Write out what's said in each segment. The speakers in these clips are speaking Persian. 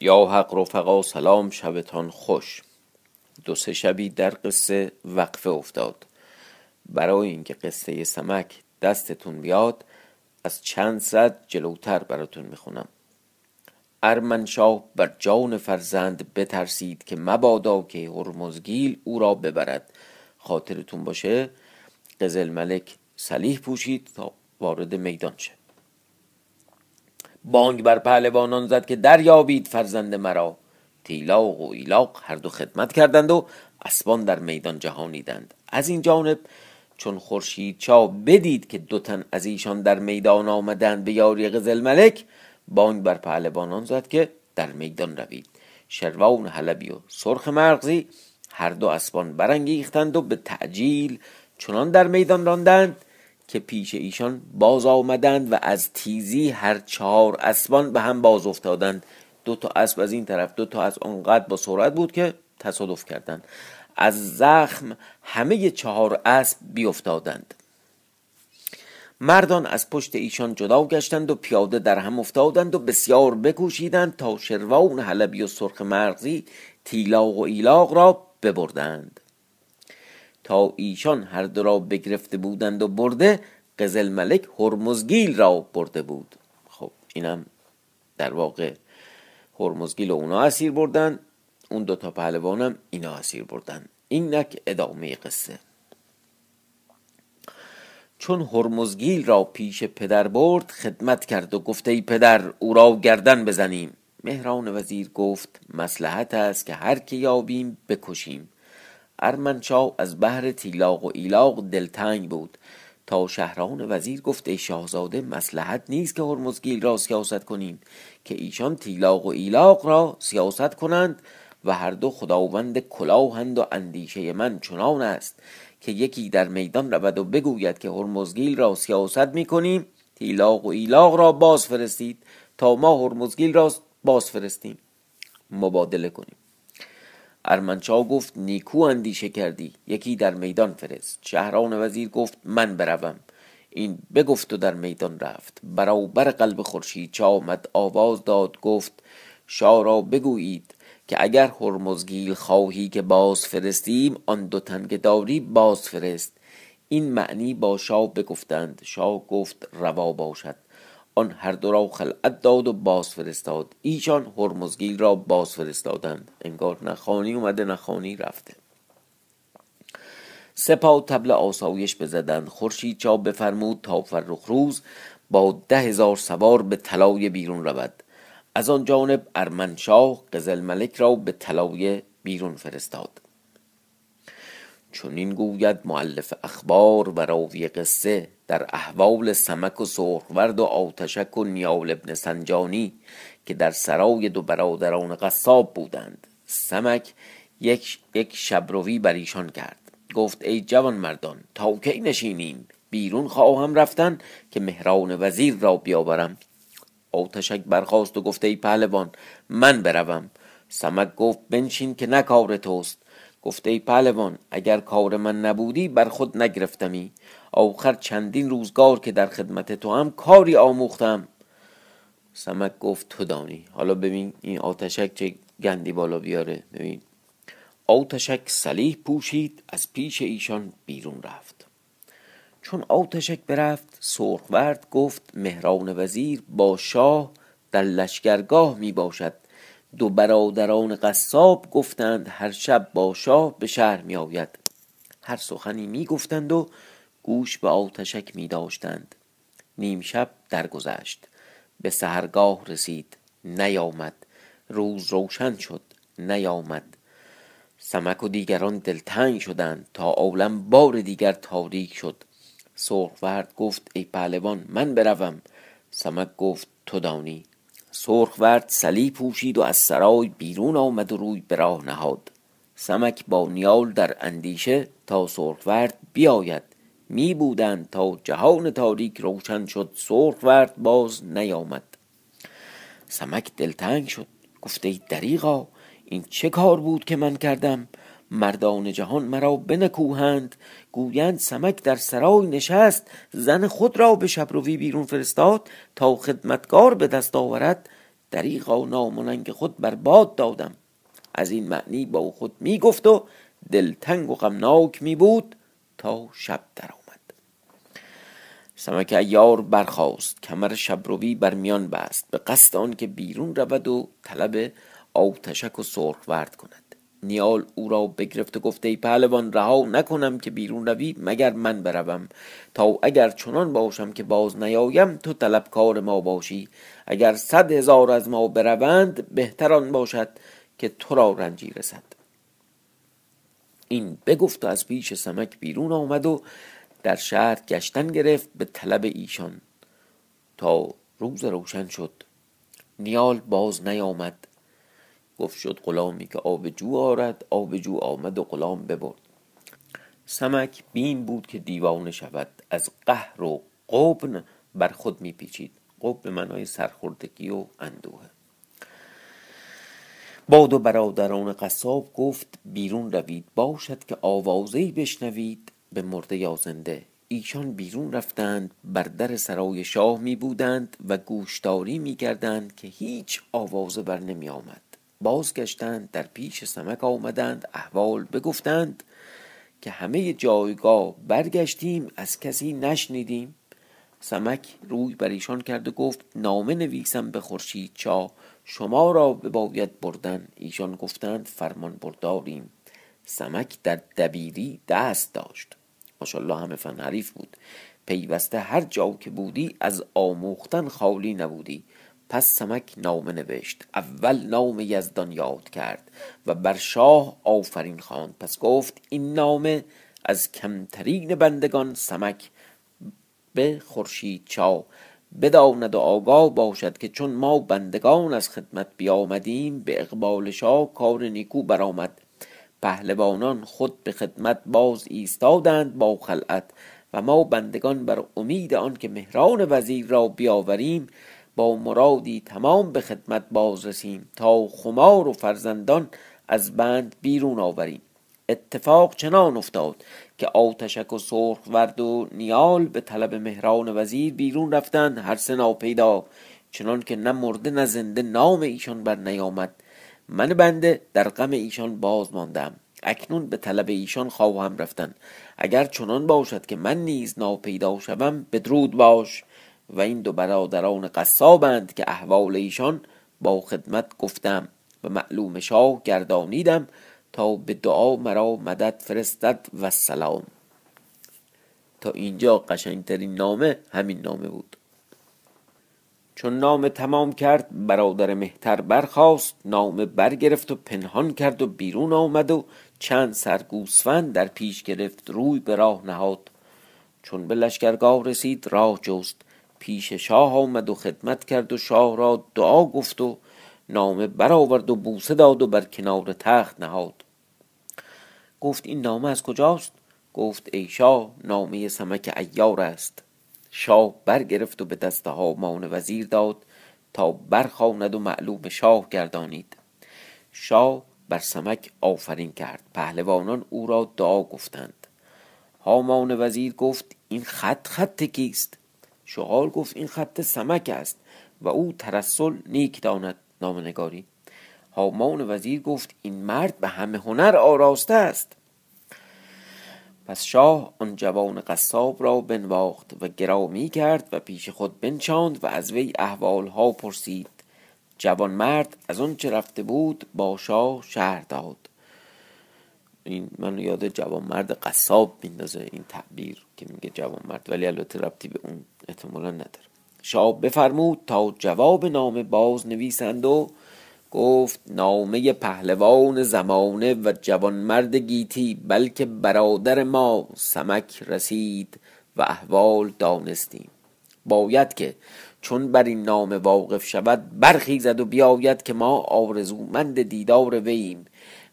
یا حق رفقا سلام، شبتان خوش. دو سه شبی در قصه وقفه افتاد. برای اینکه قصه سمک دستتون بیاد از چند صد جلوتر براتون میخونم. ارمن شاه بر جان فرزند بترسید که مبادا که هرمزگیل او را ببرد. خاطرتون باشه قزل ملک سلیح پوشید تا وارد میدان شد. بانگ بر پهلوانان زد که دریابید فرزند مرا. تیلاغ و ایلاق هر دو خدمت کردند و اسبان در میدان جهانیدند. از این جانب چون خورشید چاو بدید که دو تن از ایشان در میدان آمدند به یاری قزل ملک، بانگ بر پهلوانان زد که در میدان روید. شروعون حلبی و سرخ مرغزی هر دو اسبان برانگیختند و به تعجیل چنان در میدان راندند که پیش ایشان باز آمدند و از تیزی هر چهار اسبان به هم باز افتادند. دو تا اسب از این طرف، دو تا از آن، قد با سرعت بود که تصادف کردند. از زخم همه چهار اسب بیافتادند. مردان از پشت ایشان جدا گشتند و پیاده در هم افتادند و بسیار بکوشیدند تا شروعون حلبی و سرخ مرغزی تیلاغ و ایلاغ را ببردند. تا ایشان هر دو را بگرفته بودند و برده، قزل ملک هرمزگیل را برده بود. خب اینم در واقع هرمزگیل و اونا اسیر بردن، اون دوتا پهلوانم اینا اسیر بردن. اینک ادامه قصه. چون هرمزگیل را پیش پدر برد خدمت کرد و گفت ای پدر او را گردن بزنیم. مهران وزیر گفت مصلحت است که هر که یابیم بکشیم. ارمنچا از بحر تیلاغ و ایلاغ دلتنگ بود تا شهران وزیر گفت ای شاهزاده مصلحت نیست که هرمزگیل را سیاست کنیم که ایشان تیلاغ و ایلاغ را سیاست کنند و هر دو خداوند کلاهند و اندیشه من چنان است که یکی در میدان رود و بگوید که هرمزگیل را سیاست میکنیم، تیلاغ و ایلاغ را باز فرستید تا ما هرمزگیل را باز فرستیم، مبادله کنیم. ارمنچا گفت نیکو اندیشه کردی، یکی در میدان فرست. شهران وزیر گفت من بروم. این بگفت و در میدان رفت. برابر قلب خورشید چا آمد، آواز داد گفت شاه را بگویید که اگر هرمزگیل خواهی که باز فرستیم آن دو تن که داری باز فرست. این معنی با شاه بگفتند. شاه گفت روا باشد. آن هر دو را خلعت داد و باز فرستاد. ایشان هرمزگیل را باز فرستادند. انگار نخانی اومده نخانی رفته. سپاه طبل آسایش بزدند. خورشید چاو بفرمود تا فرخروز با 10,000 سوار به طلایه بیرون رود. از آن جانب ارمن شاه قزل ملک را به طلایه بیرون فرستاد. چون این گوید مؤلف اخبار و راوی قصه در احوال سمک و سرورد و آتشک و نیال ابن سنجانی که در سرای دو برادران قصاب بودند. سمک یک شبروی بر ایشان کرد. گفت ای جوان مردان تا کی نشینیم؟ بیرون خواهم رفتن که مهران وزیر را بیاورم. آتشک برخاست و گفت ای پهلوان من بروم. سمک گفت بنشین که نه کار توست. گفت ای پهلوان اگر کار من نبودی بر خود نگرفتمی. آخر چندین روزگار که در خدمت تو هم کاری آموختم. سمک گفت تو دانی. حالا ببین این آتشک چه گندی بالا بیاره. ببین آتشک سلیح پوشید از پیش ایشان بیرون رفت. چون آتشک برفت سرخورد گفت مهران وزیر با شاه در لشگرگاه می باشد. دو برادران قصاب گفتند هر شب با شاه به شهر می آید. هر سخنی می گفتند و گوش به آتشک می داشتند. نیم شب درگذشت. به سحرگاه رسید. نیامد. روز روشن شد. نیامد. سمک و دیگران دلتنگ شدند تا عالم بار دیگر تاریک شد. سرخورد گفت ای پهلوان من بروم. سمک گفت تو دانی. سرخورد سلیح پوشید و از سرای بیرون آمد و روی به راه نهاد. سمک با نیال در اندیشه تا سرخورد بیاید. می بودند تا جهان تاریک روشن شد، سرخورد باز نیامد. سمک دلتنگ شد، گفته دریغا این چه کار بود که من کردم؟ مردان جهان مرا بنکوهند، گویند سمک در سرای نشست، زن خود را به شبروی بیرون فرستاد تا خدمتگار به دست آورد. دریغا ناموننگ خود بر باد دادم. از این معنی با خود می گفت و دلتنگ و غمناک می بود تا شب در آمد. سمک عیار برخاست، کمر شبروی برمیان بست، به قصد آن که بیرون رود و طلب آتشک و سرخورد کند. نیال او را بگرفت و گفت ای پهلوان، رها نکنم که بیرون روی مگر من بروم، تا اگر چنان باشم که باز نیایم تو طلبکار ما باشی. اگر 100,000 از ما بروند بهتر آن باشد که تو را رنجی رسد. این بگفت و از پیش سمک بیرون آمد و در شهر گشتن گرفت به طلب ایشان تا روز روشن شد. نیال باز نیامد. گفت شد غلامی که آب جو آرد. آب جو آمد و غلام ببرد. سمک بین بود که دیوانه شود، از قهر و غبن بر خود میپیچید. غبن به معنای سرخوردگی و اندوه. با دو برادران قصاب گفت بیرون روید، باشد که آوازه‌ای بشنوید به مرده یا زنده. ایشان بیرون رفتند، بر در سرای شاه می بودند و گوشداری می کردند که هیچ آوازه بر نمی آمد. بازگشتند، در پیش سمک آمدند، احوال بگفتند که همه جایگاه برگشتیم، از کسی نشنیدیم. سمک روی بر ایشان کرد و گفت نامه نویسم به خورشید چاو، شما را بباید بردن. ایشان گفتند فرمان برداریم. سمک در دبیری دست داشت، ماشاءالله همه فن حریف بود، پیوسته هر جا که بودی از آموختن خالی نبودی. پس سمک نامه نوشت، اول نام یزدان یاد کرد و بر شاه آفرین خواند. پس گفت این نامه از کمترین بندگان سمک به خورشید چاو بداند و آگاه باشد که چون ما بندگان از خدمت بیامدیم به اقبال شاه کار نیکو برآمد. پهلوانان خود به خدمت باز ایستادند با خلعت و ما بندگان بر امید آن که مهران وزیر را بیاوریم با مرادی تمام به خدمت باز رسیم تا خمار و فرزندان از بند بیرون آوریم. اتفاق چنان افتاد که آتشک و سرخورد و نیال به طلب مهران وزیر بیرون رفتند، هر سه ناپیدا، چنان که نه مرده نه زنده نام ایشان بر نیامد. من بنده در غم ایشان باز ماندم، اکنون به طلب ایشان خواهم رفتن. اگر چنان باشد که من نیز ناپیدا شوم بدرود باش. و این دو برادران قصابند که احوال ایشان با خدمت گفتم و معلوم شاه گردانیدم تا به دعا مرا مدد فرستد و سلام. تا اینجا قشنگترین نامه همین نامه بود. چون نامه تمام کرد برادر مهتر برخاست، نامه برگرفت و پنهان کرد و بیرون آمد و چند سرگوسفند در پیش گرفت، روی به راه نهاد. چون به لشکرگاه رسید راه جست، پیش شاه آمد و خدمت کرد و شاه را دعا گفت و نامه برآورد و بوسه داد و بر کنار تخت نهاد. گفت این نامه از کجاست؟ گفت ای شاه نامه سمک عیار است. شاه برگرفت و به دست هامان وزیر داد تا برخواند و معلوم شاه گردانید. شاه بر سمک آفرین کرد، پهلوانان او را دعا گفتند. هامان وزیر گفت این خط کیست؟ شغال گفت این خط سمک است و او ترسل نیک داند نامنگاری. هامان وزیر گفت این مرد به همه هنر آراسته است. پس شاه آن جوان قصاب را بنواخت و گرامی کرد و پیش خود بنشاند و از وی احوالها پرسید. جوان مرد از آن چه رفته بود با شاه شرح داد. این من یاد جوان مرد قصاب میندازه این تعبیر که میگه جوان مرد، ولی البته ربطی به اون احتمالا نداره. شاه بفرمود تا جواب نامه باز نویسند و گفت نامه پهلوان زمانه و جوان مرد گیتی بلکه برادر ما سمک رسید و احوال دانستیم. باید که چون بر این نامه واقف شود برخیزد و بیاید که ما آرزومند دیدار وییم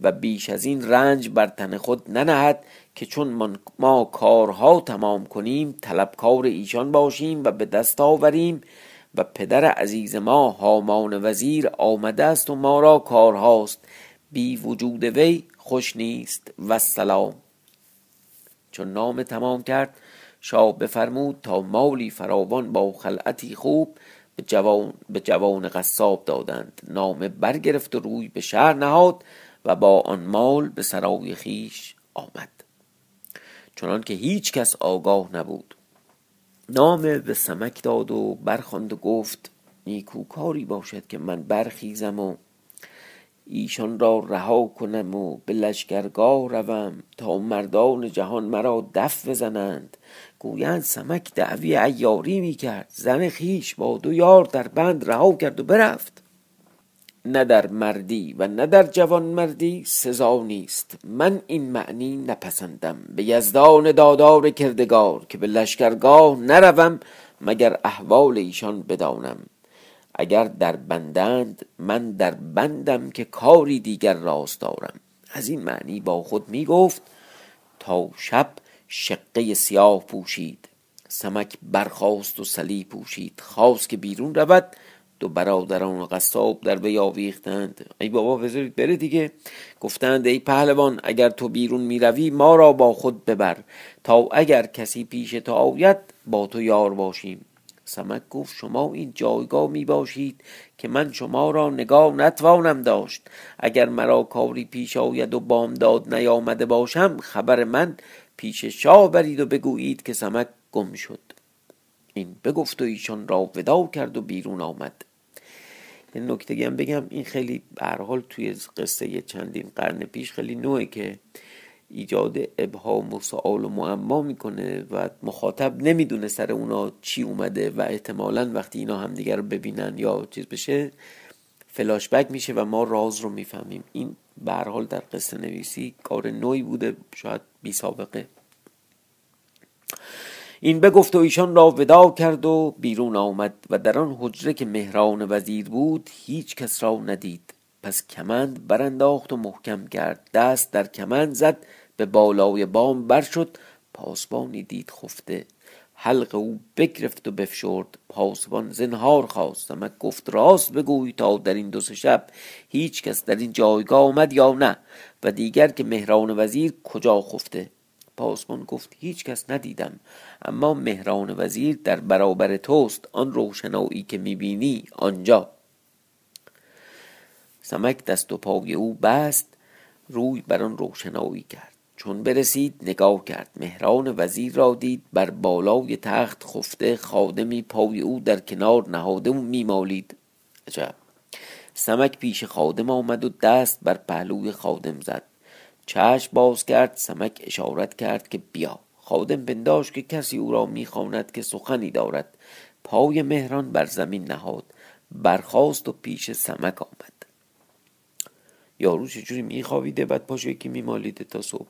و بیش از این رنج بر تن خود ننهد که چون ما کارها تمام کنیم طلبکار ایشان باشیم و به دست آوریم و پدر عزیز ما هامان وزیر آمده است و ما را کارهاست، بی وجود وی خوش نیست و سلام. چون نام تمام کرد شاه بفرمود تا مالی فراوان با خلعتی خوب به جوان قصاب دادند. نامه برگرفت و روی به شهر نهاد و با آن مال به سرای خیش آمد، چنان که هیچ کس آگاه نبود. نامه به سمک داد و برخواند و گفت نیکوکاری باشد که من برخیزم و ایشان را رها کنم و به لشکرگاه روم تا مردان جهان مرا دف بزنند. گویند سمک دعوی عیاری می کرد، زن خیش با دو یار در بند رها کرد و برفت. نه در مردی و نه در جوان مردی سزا نیست. من این معنی نپسندم. به یزدان دادار کردگار که به لشکرگاه نروم مگر احوال ایشان بدانم. اگر در بندند من در بندم که کاری دیگر راست دارم. از این معنی با خود می گفت تا شب شقه سیاه پوشید. سمک برخاست و صلیب پوشید، خواست که بیرون رود. دو برادران قصاب در وی آویختند. ای بابا بذارید بره دیگه. گفتند ای پهلوان اگر تو بیرون می روی ما را با خود ببر تا اگر کسی پیش تو آید با تو یار باشیم. سمک گفت شما این جایگاه می باشید که من شما را نگاه نتوانم داشت. اگر مرا کاری پیش آید و بامداد نیامده باشم خبر من پیش شاه برید و بگویید که سمک گم شد. این بگفت و ایشان را ودا کرد و بیرون آمد. یه نکتگی هم بگم، این خیلی به هر حال توی قصه چندین قرن پیش خیلی نوعه که ایجاد ابهام و سؤال و معما میکنه و مخاطب نمیدونه سر اونا چی اومده و احتمالاً وقتی اینا همدیگر رو ببینن یا چیز بشه فلاش بک میشه و ما راز رو میفهمیم. این به هر حال در قصه نویسی کار نوعی بوده، شاید بی سابقه. این بگفت و ایشان را ودا کرد و بیرون آمد و در آن حجره که مهران وزیر بود هیچ کس را ندید. پس کمند برانداخت و محکم کرد، دست در کمند زد، به بالای بام برشد، پاسبانی دید خفته، حلقه او بگرفت و بفشرد. پاسبان زنهار خواست. سمک گفت راست بگوی تا در این دو سه شب هیچ کس در این جایگاه آمد یا نه، و دیگر که مهران وزیر کجا خفته. پاسبان گفت هیچ کس ندیدم، اما مهران وزیر در برابر توست، آن روشنایی که میبینی آنجا. سمک دست و پای او بست، روی بر آن روشنایی کرد. چون برسید نگاه کرد، مهران وزیر را دید بر بالای تخت خفته، خادمی پای او در کنار نهاده و میمالید. عجب. سمک پیش خادم آمد و دست بر پهلوی خادم زد، چشم باز کرد. سمک اشارت کرد که بیا. خادم بنداشت که کسی او را میخواند که سخنی دارد. پای مهران بر زمین نهاد، برخاست و پیش سمک آمد. یارو چجوری میخوابیده بعد پاشو یکی میمالیده تا صبح.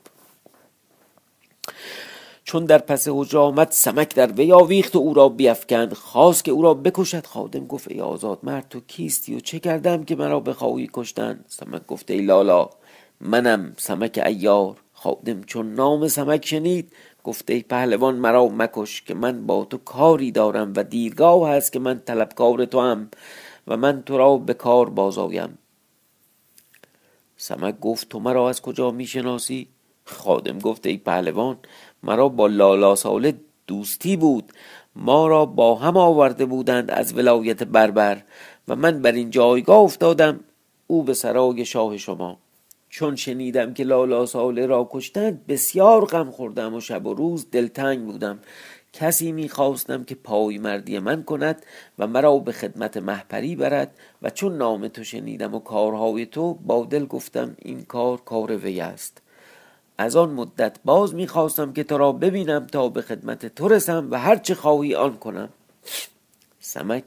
چون در پس حجره آمد سمک در وی آویخت و او را بیفکند، خواست که او را بکشد. خادم گفت ای آزاد مرد تو کیستی و چه کردم که مرا بخواهی کشتن؟ سمک گفت ای لالا منم سمک عیار. خادم چون نام سمک شنید گفت ای پهلوان مرا مکش که من با تو کاری دارم و دیرگاه هست که من طلبکار تو هم و من تو را به کار بازایم. سمک گفت تو مرا از کجا میشناسی؟ خادم گفت ای پهلوان مرا با لالا ساله دوستی بود، ما را با هم آورده بودند از ولایت بربر و من بر این جایگاه افتادم، او به سرای شاه شما. چون شنیدم که لالا ساله را کشتند بسیار غم خوردم و شب و روز دلتنگ بودم. کسی میخواستم که پای مردی من کند و مرا به خدمت محپری برد و چون نام تو شنیدم و کارهای تو با دل گفتم این کار وی است. از آن مدت باز میخواستم که تو را ببینم تا به خدمت تو رسم و هر چه خواهی آن کنم. سمک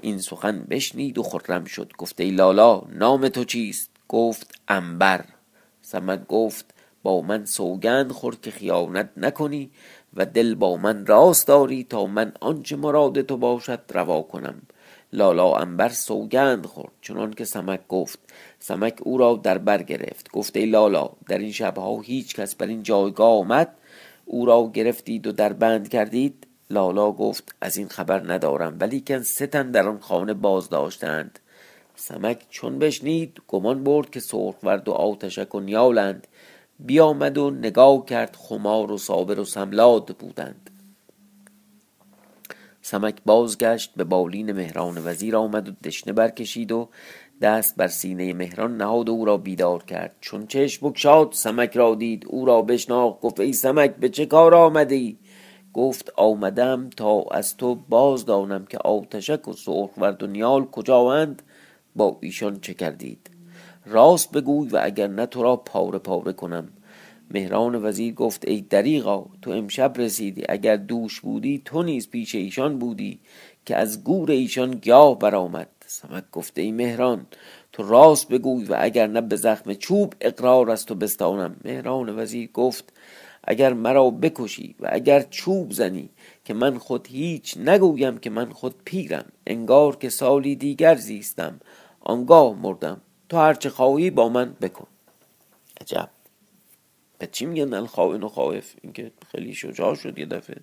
این سخن بشنید و خرم شد. گفت ای لالا نام تو چیست؟ گفت انبر. سمک گفت با من سوگند خورد که خیانت نکنی و دل با من راست داری تا من آنچه مراد تو باشد روا کنم. لالا انبر سوگند خورد چنان که سمک گفت. سمک او را در بر گرفت، گفت ای لالا در این شبها هیچ کس بر این جایگاه آمد؟ او را گرفتید و در بند کردید؟ لالا گفت از این خبر ندارم، ولیکن سه تن در آن خانه باز داشتند. سمک چون بشنید گمان برد که سرخورد و آتشک و نیالند، بیامد و نگاه کرد خمار و صابر و سملاد بودند. سمک بازگشت به بالین مهران وزیر آمد و دشنه برکشید و دست بر سینه مهران نهاد و او را بیدار کرد. چون چشم بگشاد سمک را دید، او را بشناخت، گفت ای سمک به چه کار آمدی؟ گفت آمدم تا از تو باز دانم که آتشک و سرخورد و نیال کجااند، با ایشان چه کردید؟ راست بگوی و اگر نه تو را پاره پاره کنم. مهران وزیر گفت ای دریغا تو امشب رسیدی، اگر دوش بودی تو نیز پیش ایشان بودی که از گور ایشان گیاه برآمد. سمک گفت ای مهران تو راست بگوی و اگر نه به زخم چوب اقرار است و بستانم. مهران وزیر گفت اگر مرا بکشی و اگر چوب زنی که من خود هیچ نگویم که من خود پیرم، انگار که سالی دیگر زیستم آنگاه مردم، تو هرچه خواهی با من بکن. عجب، به چی میگن الخائن و خائف؟ این که خیلی شجاع شد یه دفعه.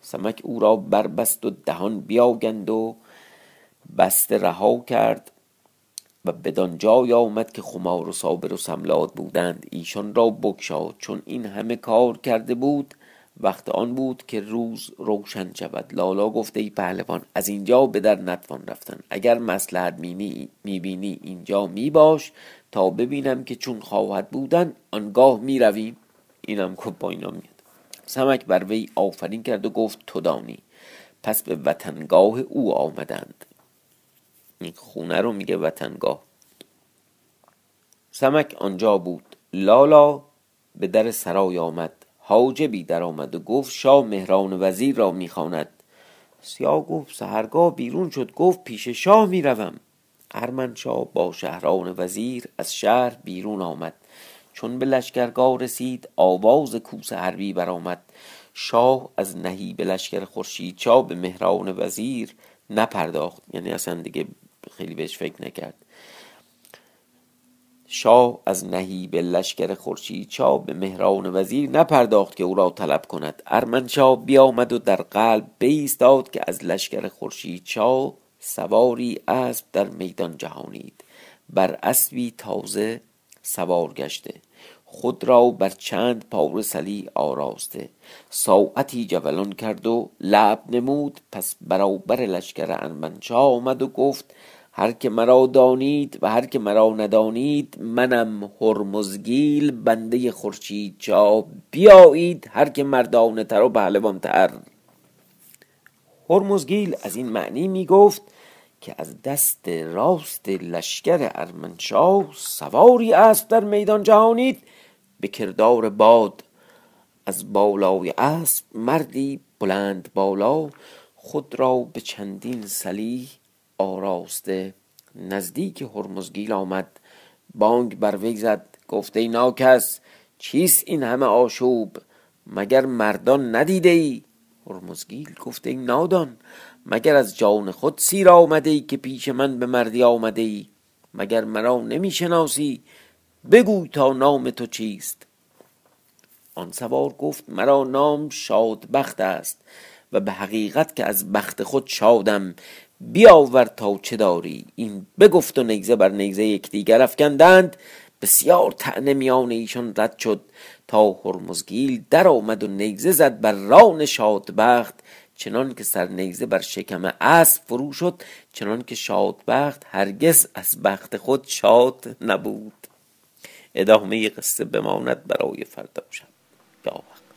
سمک او را بربست و دهان بیاگند و بسته رها کرد و بدان جای آمد که خمار و صابر و سملاد بودند، ایشان را بگشاد چون این همه کار کرده بود. وقت آن بود که روز روشن شود. لالا گفته ای پهلوان از اینجا به در نتوان رفتن، اگر مصلحت میبینی اینجا میباش تا ببینم که چون خواهد بودن آنگاه میرویم. اینم که با اینا میاد. سمک بر وی آفرین کرد و گفت تو دانی. پس به وطنگاه او آمدند. این خونه رو میگه وطنگاه. سمک آنجا بود. لالا به در سرای آمد. حاجبی در آمد و گفت شاه مهران وزیر را میخواند. سیاه گفت سحرگاه بیرون شد، گفت پیش شاه میروم. ارمنچا با شهران وزیر از شهر بیرون آمد. چون به لشکرگاه رسید آواز کوس حربی برآمد. شاه از نهیب لشکر خورشید چاو به مهران وزیر نپرداخت، یعنی اصلا دیگه خیلی بهش فکر نکرد. شاه از نهیب لشکر خورشید چاو به مهران وزیر نپرداخت که او را طلب کند. ارمنشا بیامد و در قلب بایستاد که از لشکر خورشید چاو سواری اسب در میدان جهانید، بر اسبی تازه سوار گشته، خود را بر چند پاره سلی آراسته، ساعتی جولان کرد و لعب نمود. پس برابر لشکر ارمنشا آمد و گفت هر که مرا دانید و هر که مرا ندانید، منم هرمزگیل بنده خورشید چاو، بیایید هر که مردانه تر و پهلوان تر. هرمزگیل از این معنی می گفت که از دست راست لشکر ارمنشا سواری اسب در میدان جهانید، به کردار باد، از بالای اسب مردی بلند بالا، خود را به چندین سلیح آراسته. نزدیک هرمزگیل آمد، بانگ بر وی زد، گفت ای ناکس چیست این همه آشوب؟ مگر مردان ندیده ای؟ هرمزگیل گفت ای نادان مگر از جان خود سیر آمده ای که پیش من به مردی آمده ای؟ مگر مرا نمی شناسی؟ بگو تا نام تو چیست؟ آن سوار گفت مرا نام شاد بخت است و به حقیقت که از بخت خود شادم، بیاور تا چه داری. این بگفت و نیزه بر نیزه یکدیگر افکندند، بسیار طعنه میان ایشان رد شد تا هرمزگیل در آمد و نیزه زد بر ران شادبخت، چنان که سر نیزه بر شکم اسب فرو شد، چنان که شادبخت هرگز از بخت خود شاد نبود. ادامه قصه بماند برای فردا شب.